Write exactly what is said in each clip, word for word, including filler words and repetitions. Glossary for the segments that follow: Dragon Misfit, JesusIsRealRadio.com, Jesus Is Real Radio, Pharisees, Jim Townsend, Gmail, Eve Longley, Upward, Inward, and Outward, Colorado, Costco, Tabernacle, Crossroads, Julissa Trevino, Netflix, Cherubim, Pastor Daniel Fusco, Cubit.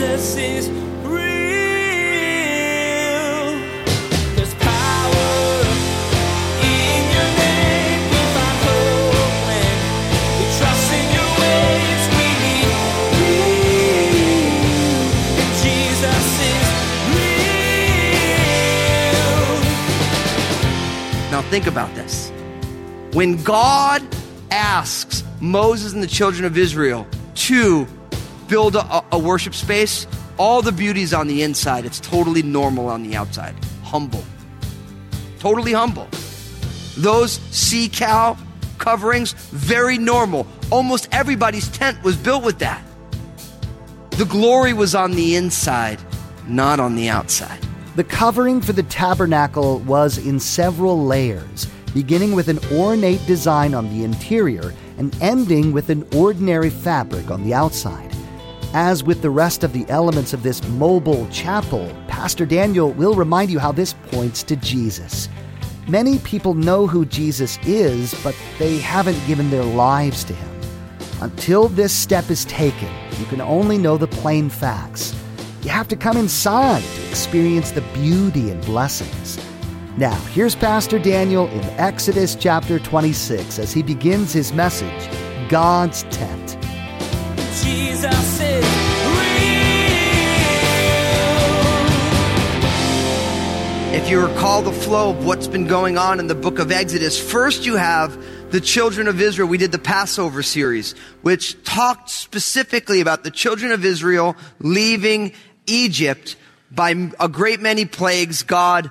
Jesus is real. There's power in your name. We find hope when we trust in your ways. We need real. And Jesus is real. Now think about this. When God asks Moses and the children of Israel to build a, a worship space, all the beauty's on the inside. It's totally normal on the outside. Humble. Totally humble. Those sea cow coverings, very normal. Almost everybody's tent was built with that. The glory was on the inside, not on the outside. The covering for the tabernacle was in several layers, beginning with an ornate design on the interior and ending with an ordinary fabric on the outside. As with the rest of the elements of this mobile chapel, Pastor Daniel will remind you how this points to Jesus. Many people know who Jesus is, but they haven't given their lives to him. Until this step is taken, you can only know the plain facts. You have to come inside to experience the beauty and blessings. Now, here's Pastor Daniel in Exodus chapter twenty-six as he begins his message, God's Tent. Jesus is real. If you recall the flow of what's been going on in the book of Exodus, first you have the children of Israel. We did the Passover series, which talked specifically about the children of Israel leaving Egypt by a great many plagues. God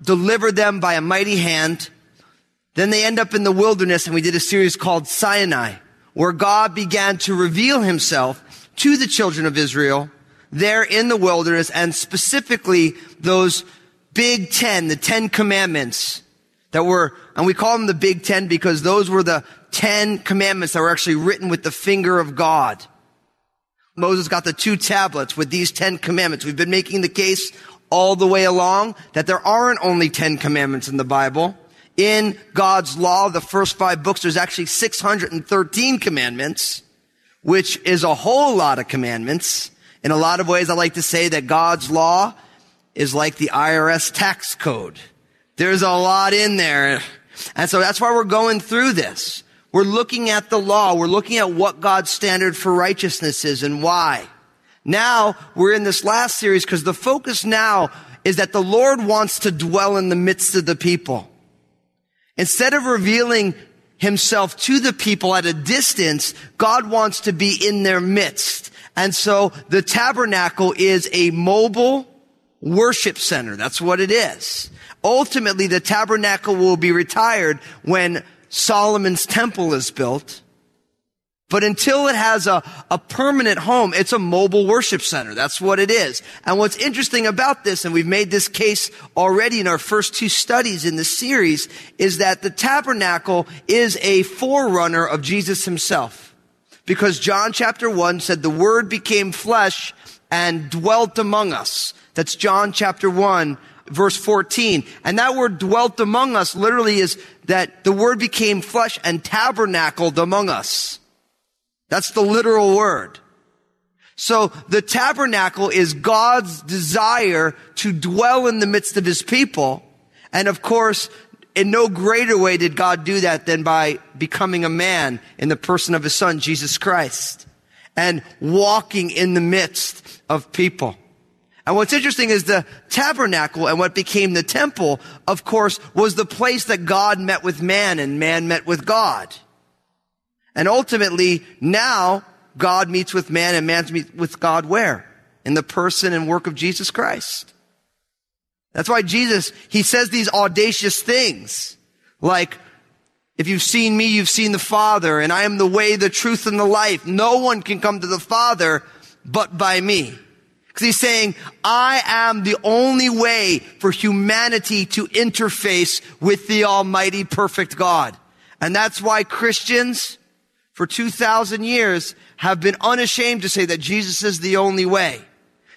delivered them by a mighty hand. Then they end up in the wilderness, and we did a series called Sinai, where God began to reveal himself to the children of Israel there in the wilderness, and specifically those big ten, the Ten Commandments that were, and we call them the Big Ten because those were the Ten Commandments that were actually written with the finger of God. Moses got the two tablets with these Ten Commandments. We've been making the case all the way along that there aren't only ten commandments in the Bible. In God's law, the first five books, there's actually six hundred thirteen commandments, which is a whole lot of commandments. In a lot of ways, I like to say that God's law is like the I R S tax code. There's a lot in there. And so that's why we're going through this. We're looking at the law. We're looking at what God's standard for righteousness is and why. Now, we're in this last series because the focus now is that the Lord wants to dwell in the midst of the people. Instead of revealing himself to the people at a distance, God wants to be in their midst. And so the tabernacle is a mobile worship center. That's what it is. Ultimately, the tabernacle will be retired when Solomon's temple is built. But until it has a, a permanent home, it's a mobile worship center. That's what it is. And what's interesting about this, and we've made this case already in our first two studies in this series, is that the tabernacle is a forerunner of Jesus himself. Because John chapter one said, the word became flesh and dwelt among us. That's John chapter one, verse fourteen. And that word dwelt among us literally is that the word became flesh and tabernacled among us. That's the literal word. So the tabernacle is God's desire to dwell in the midst of his people. And of course, in no greater way did God do that than by becoming a man in the person of his son, Jesus Christ, and walking in the midst of people. And what's interesting is the tabernacle and what became the temple, of course, was the place that God met with man and man met with God. And ultimately, now, God meets with man and man meets with God where? In the person and work of Jesus Christ. That's why Jesus, he says these audacious things. Like, if you've seen me, you've seen the Father, and I am the way, the truth, and the life. No one can come to the Father but by me. Because he's saying, I am the only way for humanity to interface with the almighty perfect God. And that's why Christians, for two thousand years, have been unashamed to say that Jesus is the only way.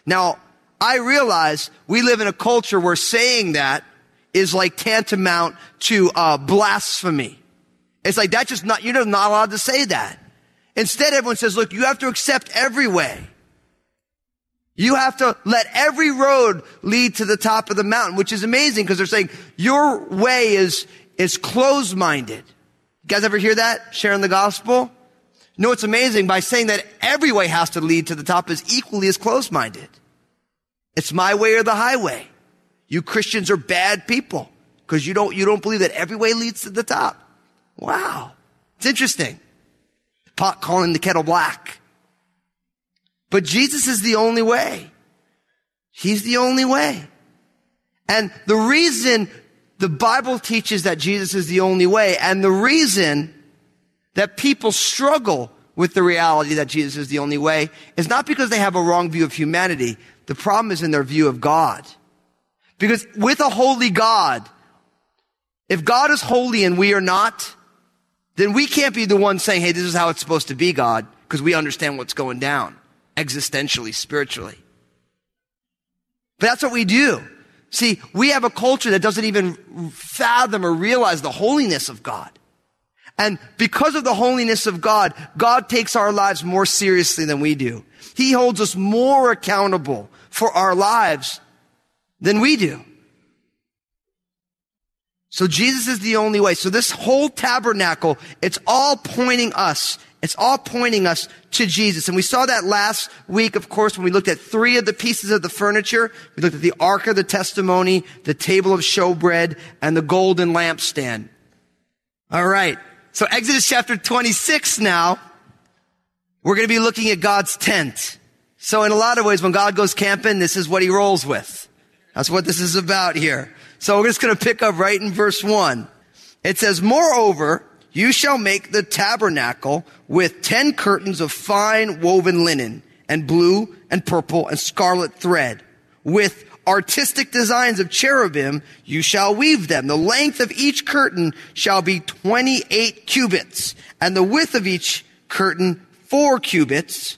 Now, I realize we live in a culture where saying that is like tantamount to uh, blasphemy. It's like, that's just not, you're not allowed to say that. Instead, everyone says, look, you have to accept every way. You have to let every road lead to the top of the mountain, which is amazing because they're saying your way is, is closed-minded. You guys ever hear that? Sharing the gospel? You know, it's amazing by saying that every way has to lead to the top is equally as closed-minded. It's my way or the highway. You Christians are bad people because you don't, you don't believe that every way leads to the top. Wow. It's interesting. Pot calling the kettle black. But Jesus is the only way. He's the only way. And the reason the Bible teaches that Jesus is the only way, and the reason that people struggle with the reality that Jesus is the only way, is not because they have a wrong view of humanity. The problem is in their view of God. Because with a holy God, if God is holy and we are not, then we can't be the ones saying, hey, this is how it's supposed to be, God, because we understand what's going down. Existentially, spiritually. But that's what we do. See, we have a culture that doesn't even fathom or realize the holiness of God. And because of the holiness of God, God takes our lives more seriously than we do. He holds us more accountable for our lives than we do. So Jesus is the only way. So this whole tabernacle, it's all pointing us It's all pointing us to Jesus. And we saw that last week, of course, when we looked at three of the pieces of the furniture. We looked at the Ark of the Testimony, the Table of Showbread, and the Golden Lampstand. All right. So Exodus chapter twenty-six now, we're going to be looking at God's tent. So in a lot of ways, when God goes camping, this is what he rolls with. That's what this is about here. So we're just going to pick up right in verse one. It says, moreover, you shall make the tabernacle with ten curtains of fine woven linen and blue and purple and scarlet thread. With artistic designs of cherubim, you shall weave them. The length of each curtain shall be twenty-eight cubits, and the width of each curtain four cubits.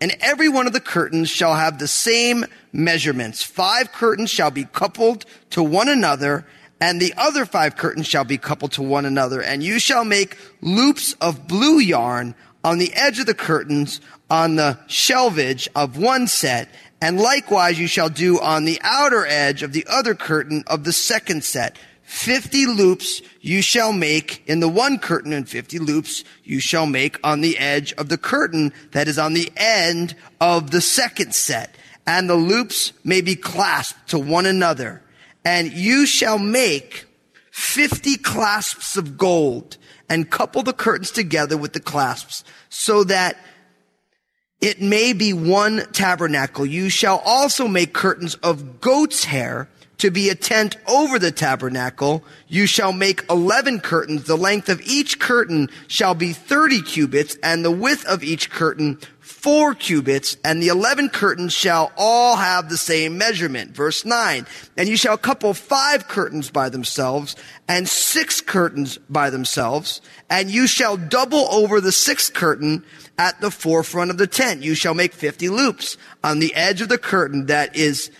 And every one of the curtains shall have the same measurements. Five curtains shall be coupled to one another, and the other five curtains shall be coupled to one another. And you shall make loops of blue yarn on the edge of the curtains on the shelvage of one set. And likewise you shall do on the outer edge of the other curtain of the second set. Fifty loops you shall make in the one curtain, and fifty loops you shall make on the edge of the curtain that is on the end of the second set. And the loops may be clasped to one another. And you shall make fifty clasps of gold and couple the curtains together with the clasps so that it may be one tabernacle. You shall also make curtains of goat's hair to be a tent over the tabernacle. You shall make eleven curtains. The length of each curtain shall be thirty cubits, and the width of each curtain four cubits, and the eleven curtains shall all have the same measurement. Verse nine, and you shall couple five curtains by themselves and six curtains by themselves, and you shall double over the sixth curtain at the forefront of the tent. You shall make fifty loops on the edge of the curtain that is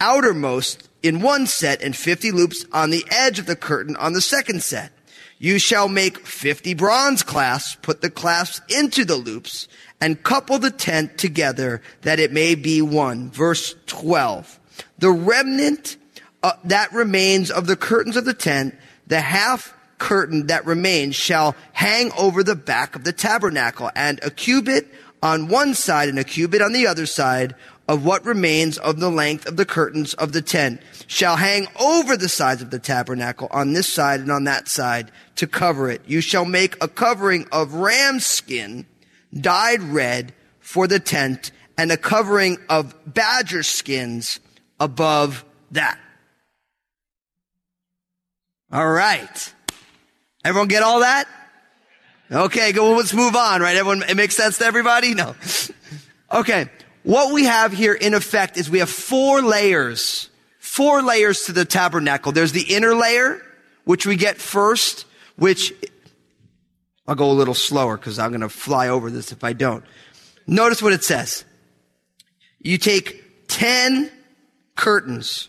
outermost in one set, and fifty loops on the edge of the curtain on the second set. You shall make fifty bronze clasps, put the clasps into the loops, and couple the tent together that it may be one. Verse twelve. The remnant uh, that remains of the curtains of the tent, the half curtain that remains shall hang over the back of the tabernacle, and a cubit on one side and a cubit on the other side of what remains of the length of the curtains of the tent shall hang over the sides of the tabernacle on this side and on that side to cover it. You shall make a covering of ram skin dyed red for the tent, and a covering of badger skins above that. All right. Everyone get all that? Okay, go, let's move on, right? Everyone, it makes sense to everybody? No. Okay. What we have here, in effect, is we have four layers, four layers to the tabernacle. There's the inner layer, which we get first, which I'll go a little slower because I'm going to fly over this if I don't. Notice what it says. You take ten curtains,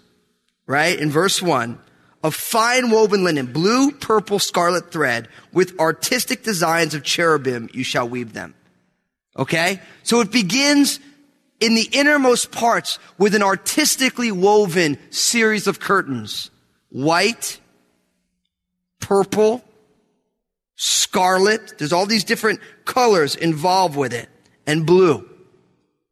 right, in verse one, of fine woven linen, blue, purple, scarlet thread, with artistic designs of cherubim, you shall weave them. Okay? So it begins in the innermost parts with an artistically woven series of curtains. White, purple, scarlet. There's all these different colors involved with it. And blue,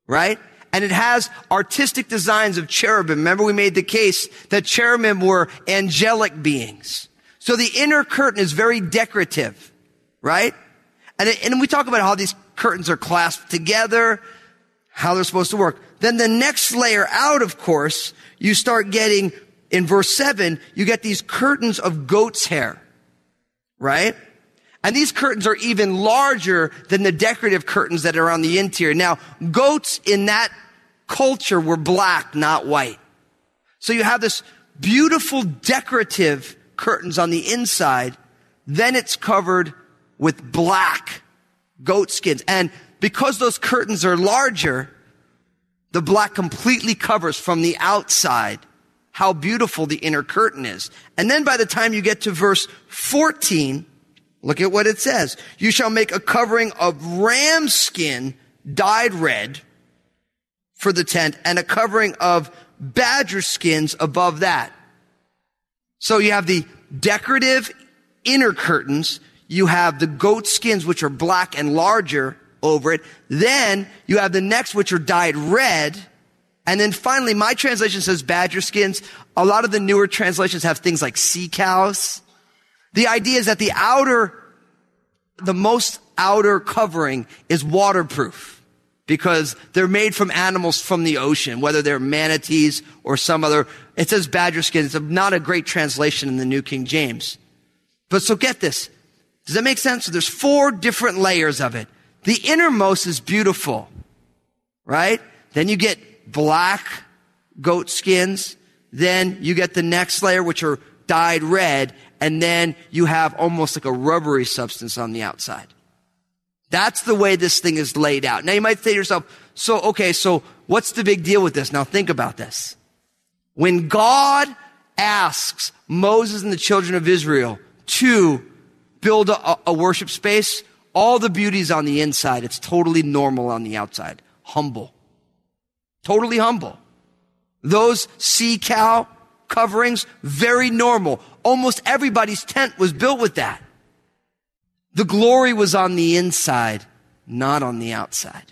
right? And it has artistic designs of cherubim. Remember, we made the case that cherubim were angelic beings. So the inner curtain is very decorative, right? And, it, and we talk about how these curtains are clasped together, how they're supposed to work. Then the next layer out, of course, you start getting, in verse seven, you get these curtains of goat's hair, right? And these curtains are even larger than the decorative curtains that are on the interior. Now, goats in that culture were black, not white. So you have this beautiful decorative curtains on the inside. Then it's covered with black goat skins. And because those curtains are larger, the black completely covers from the outside how beautiful the inner curtain is. And then by the time you get to verse fourteen, look at what it says. You shall make a covering of ram skin dyed red for the tent and a covering of badger skins above that. So you have the decorative inner curtains. You have the goat skins, which are black and larger over it. Then you have the next, which are dyed red. And then finally, my translation says badger skins. A lot of the newer translations have things like sea cows. The idea is that the outer, the most outer covering is waterproof because they're made from animals from the ocean, whether they're manatees or some other. It says badger skins. It's not a great translation in the New King James. But so get this. Does that make sense? So there's four different layers of it. The innermost is beautiful, right? Then you get black goat skins. Then you get the next layer, which are dyed red. And then you have almost like a rubbery substance on the outside. That's the way this thing is laid out. Now you might say to yourself, so, okay, so what's the big deal with this? Now think about this. When God asks Moses and the children of Israel to build a, a worship space, all the beauty's on the inside. It's totally normal on the outside. Humble. Totally humble. Those sea cow coverings, very normal. Almost everybody's tent was built with that. The glory was on the inside, not on the outside.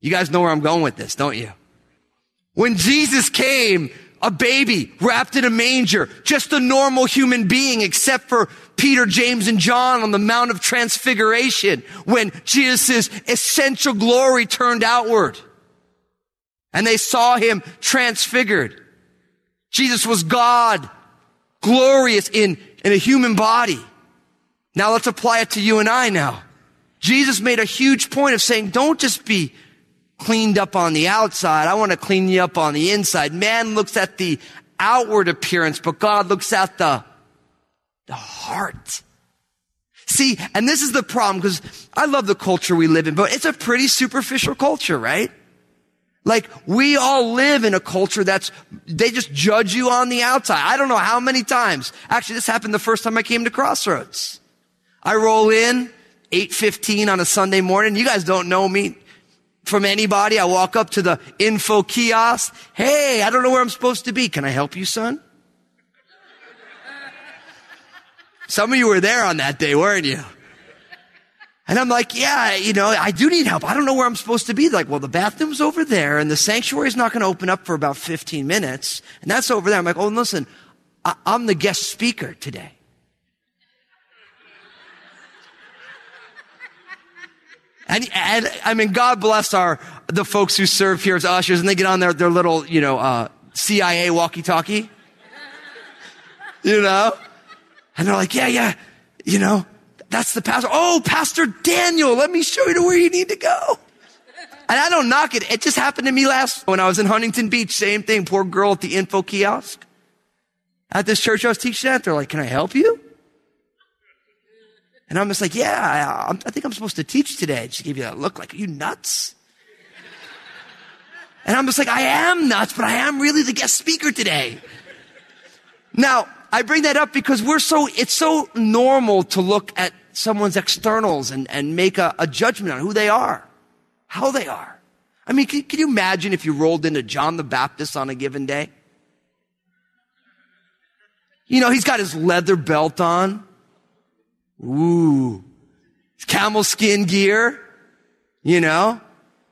You guys know where I'm going with this, don't you? When Jesus came, a baby wrapped in a manger, just a normal human being except for Peter, James, and John on the Mount of Transfiguration when Jesus' essential glory turned outward and they saw him transfigured. Jesus was God, glorious in, in a human body. Now let's apply it to you and I now. Jesus made a huge point of saying, don't just be cleaned up on the outside. I want to clean you up on the inside. Man looks at the outward appearance, but God looks at the, the heart. See, and this is the problem because I love the culture we live in, but it's a pretty superficial culture, right? Like, we all live in a culture that's, they just judge you on the outside. I don't know how many times. Actually, this happened the first time I came to Crossroads. I roll in, eight fifteen on a Sunday morning. You guys don't know me from anybody. I walk up to the info kiosk. Hey, I don't know where I'm supposed to be. Can I help you, son? Some of you were there on that day, weren't you? And I'm like, yeah, you know, I do need help. I don't know where I'm supposed to be. They're like, well, the bathroom's over there and the sanctuary's not going to open up for about fifteen minutes. And that's over there. I'm like, oh, listen, I- I'm the guest speaker today. And, and I mean, God bless our, the folks who serve here as ushers and they get on their, their little, you know, uh, C I A walkie talkie, you know, and they're like, yeah, yeah, you know. That's the pastor. Oh, Pastor Daniel, let me show you to where you need to go. And I don't knock it. It just happened to me last, when I was in Huntington Beach, same thing, poor girl at the info kiosk. At this church I was teaching at, they're like, can I help you? And I'm just like, yeah, I, I think I'm supposed to teach today. And she gave me that look like, are you nuts? And I'm just like, I am nuts, but I am really the guest speaker today. Now, I bring that up because we're so, it's so normal to look at someone's externals and, and make a, a judgment on who they are, how they are. I mean, can, can you imagine if you rolled into John the Baptist on a given day? You know, he's got his leather belt on. Ooh, his camel skin gear, you know?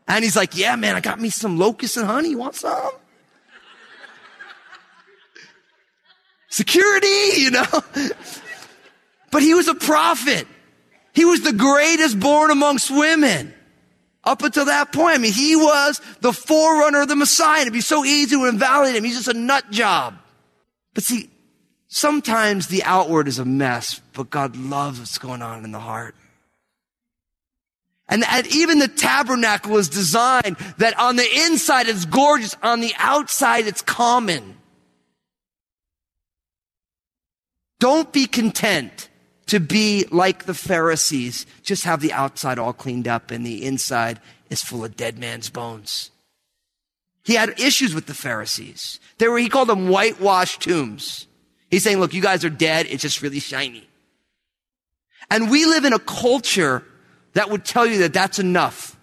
And he's like, yeah, man, I got me some locusts and honey. You want some? Security, you know? But he was a prophet. He was the greatest born amongst women. Up until that point, I mean, he was the forerunner of the Messiah. It'd be so easy to invalidate him. He's just a nut job. But see, sometimes the outward is a mess, but God loves what's going on in the heart. And, and even the tabernacle was designed that on the inside it's gorgeous, on the outside it's common. Don't be content to be like the Pharisees, just have the outside all cleaned up and the inside is full of dead man's bones. He had issues with the Pharisees. They were, he called them whitewashed tombs. He's saying, look, you guys are dead. It's just really shiny. And we live in a culture that would tell you that that's enough,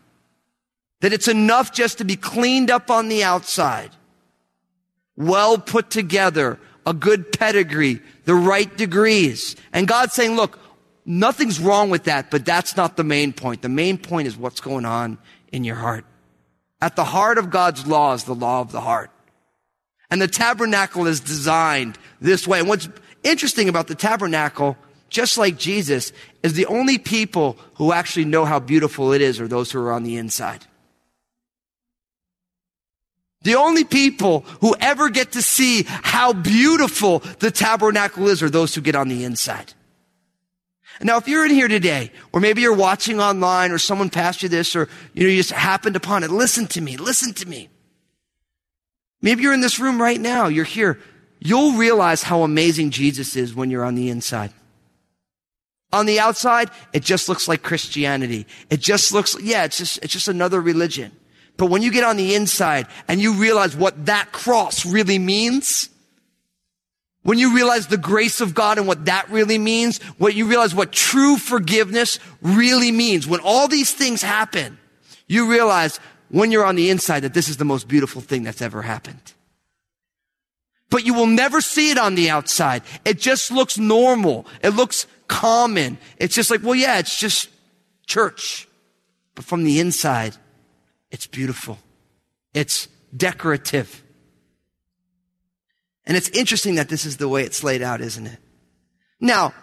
that it's enough just to be cleaned up on the outside, well put together, a good pedigree, the right degrees. And God's saying, look, nothing's wrong with that, but that's not the main point. The main point is what's going on in your heart. At the heart of God's law is the law of the heart. And the tabernacle is designed this way. And what's interesting about the tabernacle, just like Jesus, is the only people who actually know how beautiful it is are those who are on the inside. The only people who ever get to see how beautiful the tabernacle is are those who get on the inside. Now, if you're in here today, or maybe you're watching online, or someone passed you this, or you know you just happened upon it, listen to me, listen to me. Maybe you're in this room right now, you're here. You'll realize how amazing Jesus is when you're on the inside. On the outside, it just looks like Christianity. It just looks, yeah, it's just, it's just another religion. But when you get on the inside and you realize what that cross really means, when you realize the grace of God and what that really means, when you realize what true forgiveness really means, when all these things happen, you realize when you're on the inside that this is the most beautiful thing that's ever happened. But you will never see it on the outside. It just looks normal. It looks common. It's just like, well, yeah, it's just church. But from the inside, it's beautiful. It's decorative. And it's interesting that this is the way it's laid out, isn't it? Now,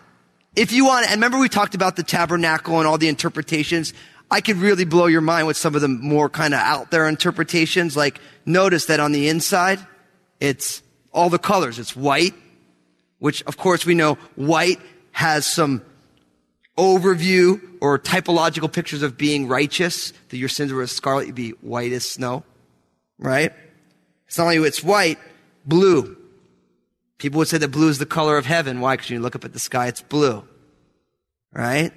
if you want, and remember we talked about the tabernacle and all the interpretations. I could really blow your mind with some of the more kind of out there interpretations. Like, notice that on the inside, it's all the colors. It's white, which of course we know white has some overview or typological pictures of being righteous, that your sins were as scarlet, you'd be white as snow, right? It's not only it's white, blue. People would say that blue is the color of heaven. Why? Because when you look up at the sky, it's blue, right?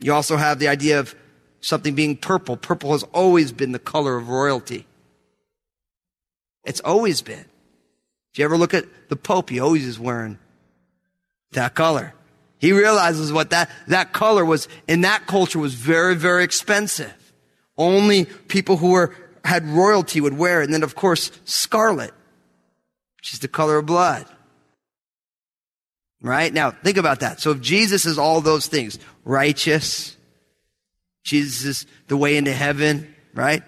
You also have the idea of something being purple. Purple has always been the color of royalty. It's always been. If you ever look at the Pope, he always is wearing that color. He realizes what that, that color was in that culture was very, very expensive. Only people who were, had royalty would wear it. And then, of course, scarlet, which is the color of blood. Right? Now, think about that. So if Jesus is all those things, righteous, Jesus is the way into heaven, right?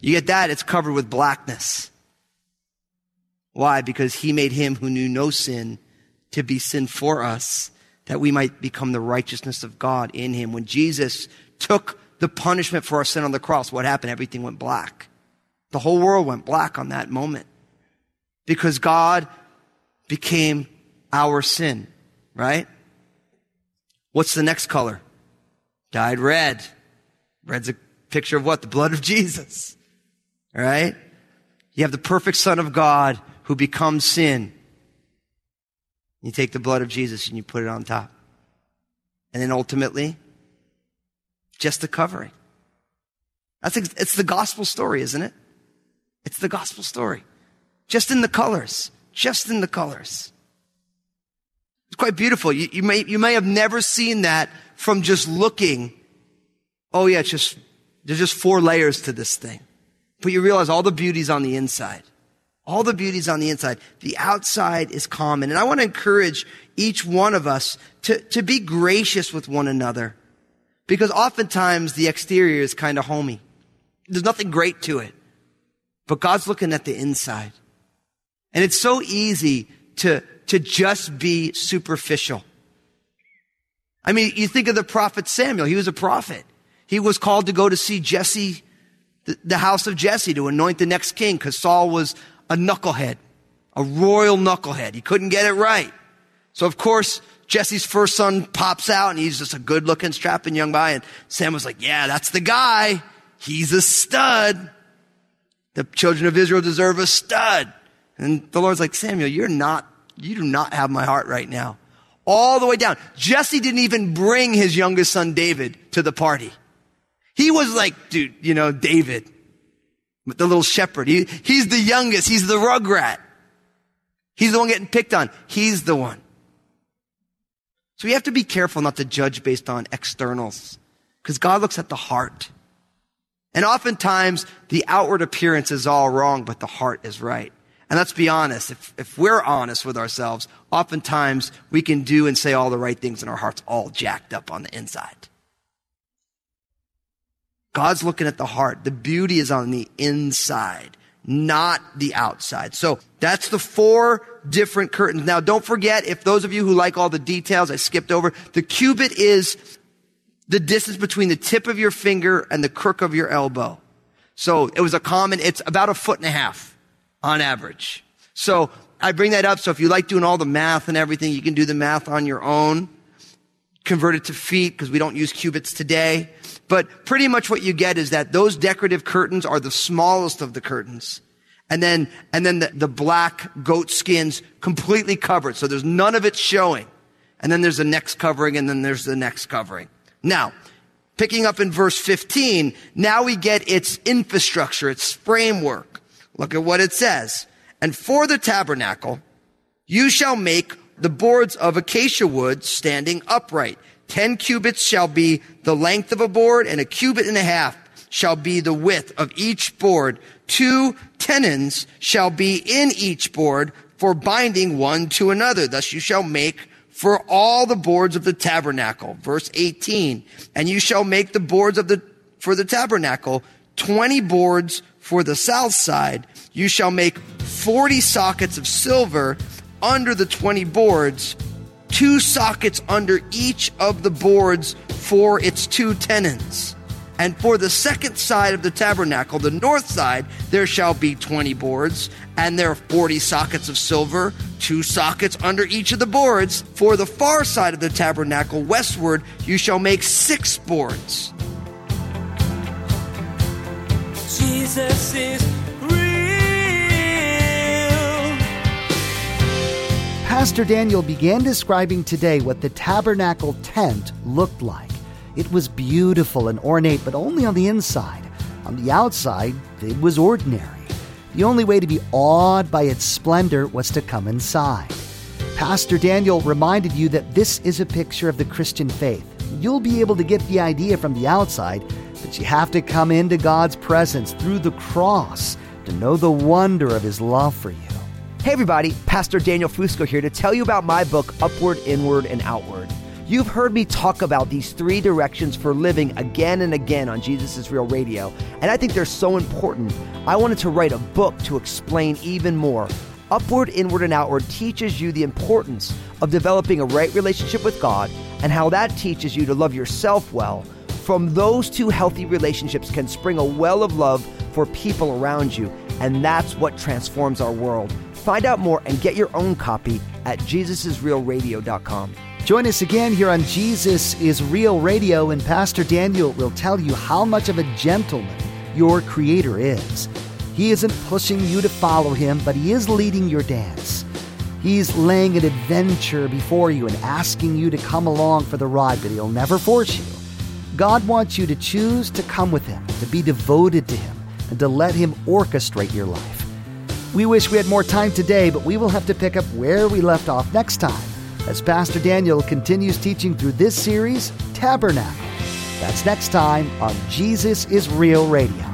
You get that, it's covered with blackness. Why? Because he made him who knew no sin to be sin for us, that we might become the righteousness of God in him. When Jesus took the punishment for our sin on the cross, what happened? Everything went black. The whole world went black on that moment because God became our sin, right? What's the next color? Dyed red. Red's a picture of what? The blood of Jesus, right? You have the perfect Son of God who becomes sin. You take the blood of Jesus and you put it on top. And then ultimately, just the covering. That's it's the gospel story, isn't it? It's the gospel story. Just in the colors. Just in the colors. It's quite beautiful. You, you may you may have never seen that from just looking. Oh yeah, it's just there's just four layers to this thing. But you realize all the beauty's on the inside. All the beauty's on the inside. The outside is common. And I want to encourage each one of us to, to be gracious with one another, because oftentimes the exterior is kind of homey. There's nothing great to it, but God's looking at the inside. And it's so easy to, to just be superficial. I mean, you think of the prophet Samuel. He was a prophet. He was called to go to see Jesse, the, the house of Jesse, to anoint the next king, because Saul was a knucklehead, a royal knucklehead. He couldn't get it right. So, of course, Jesse's first son pops out, and he's just a good-looking, strapping young guy. And Sam was like, yeah, that's the guy. He's a stud. The children of Israel deserve a stud. And the Lord's like, Samuel, you're not, you do not have my heart right now. All the way down. Jesse didn't even bring his youngest son, David, to the party. He was like, dude, you know, David, the little shepherd. He, he's the youngest. He's the rugrat. He's the one getting picked on. He's the one. So we have to be careful not to judge based on externals, because God looks at the heart. And oftentimes the outward appearance is all wrong, but the heart is right. And let's be honest, if, if we're honest with ourselves, oftentimes we can do and say all the right things and our heart's all jacked up on the inside. God's looking at the heart. The beauty is on the inside, not the outside. So that's the four different curtains. Now, don't forget, if those of you who like all the details, I skipped over, the cubit is the distance between the tip of your finger and the crook of your elbow. So it was a common, it's about a foot and a half. On average. So I bring that up. So if you like doing all the math and everything, you can do the math on your own. Convert it to feet, because we don't use cubits today. But pretty much what you get is that those decorative curtains are the smallest of the curtains. And then, and then the, the black goat skins completely covered. So there's none of it showing. And then there's the next covering, and then there's the next covering. Now, picking up in verse fifteen, now we get its infrastructure, its framework. Look at what it says. And for the tabernacle, you shall make the boards of acacia wood standing upright. Ten cubits shall be the length of a board, and a cubit and a half shall be the width of each board. Two tenons shall be in each board for binding one to another. Thus you shall make for all the boards of the tabernacle. Verse eighteen. And you shall make the boards of the, for the tabernacle, twenty boards for the south side. You shall make forty sockets of silver under the twenty boards, two sockets under each of the boards for its two tenons. And for the second side of the tabernacle, the north side, there shall be twenty boards, and there are forty sockets of silver, two sockets under each of the boards. For the far side of the tabernacle, westward, you shall make six boards. Jesus is real. Pastor Daniel began describing today what the tabernacle tent looked like. It was beautiful and ornate, but only on the inside. On the outside, it was ordinary. The only way to be awed by its splendor was to come inside. Pastor Daniel reminded you that this is a picture of the Christian faith. You'll be able to get the idea from the outside, but you have to come into God's presence through the cross to know the wonder of His love for you. Hey everybody, Pastor Daniel Fusco here to tell you about my book, Upward, Inward, and Outward. You've heard me talk about these three directions for living again and again on Jesus Is Real Radio, and I think they're so important. I wanted to write a book to explain even more. Upward, Inward, and Outward teaches you the importance of developing a right relationship with God and how that teaches you to love yourself well. From those two healthy relationships can spring a well of love for people around you, and that's what transforms our world. Find out more and get your own copy at Jesus Is Real Radio dot com. Join us again here on Jesus Is Real Radio, and Pastor Daniel will tell you how much of a gentleman your Creator is. He isn't pushing you to follow Him, but He is leading your dance. He's laying an adventure before you and asking you to come along for the ride, but He'll never force you. God wants you to choose to come with Him, to be devoted to Him, and to let Him orchestrate your life. We wish we had more time today, but we will have to pick up where we left off next time as Pastor Daniel continues teaching through this series, Tabernacle. That's next time on Jesus Is Real Radio.